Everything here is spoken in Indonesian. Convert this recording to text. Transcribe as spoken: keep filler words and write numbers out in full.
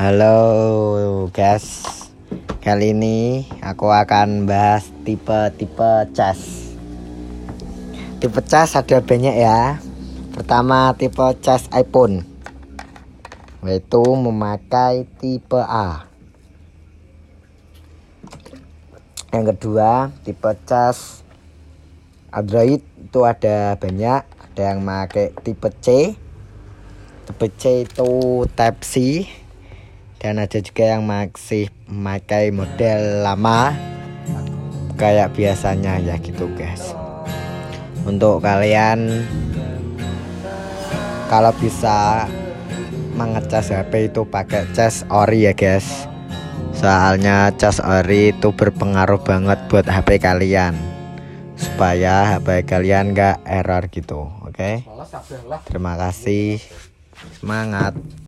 Halo guys, kali ini aku akan bahas tipe-tipe cas. Tipe cas ada banyak ya. Pertama, tipe cas iPhone, yaitu memakai tipe A. Yang kedua, tipe cas Android, itu ada banyak. Ada yang memakai tipe C. Tipe C itu Type-C. Dan ada juga yang masih memakai model lama kayak biasanya ya gitu guys. Untuk kalian kalau bisa mengecas H P itu pakai cas ori ya guys. Soalnya cas ori itu berpengaruh banget buat H P kalian, supaya H P kalian gak error gitu. Oke okay? Terima kasih. Semangat.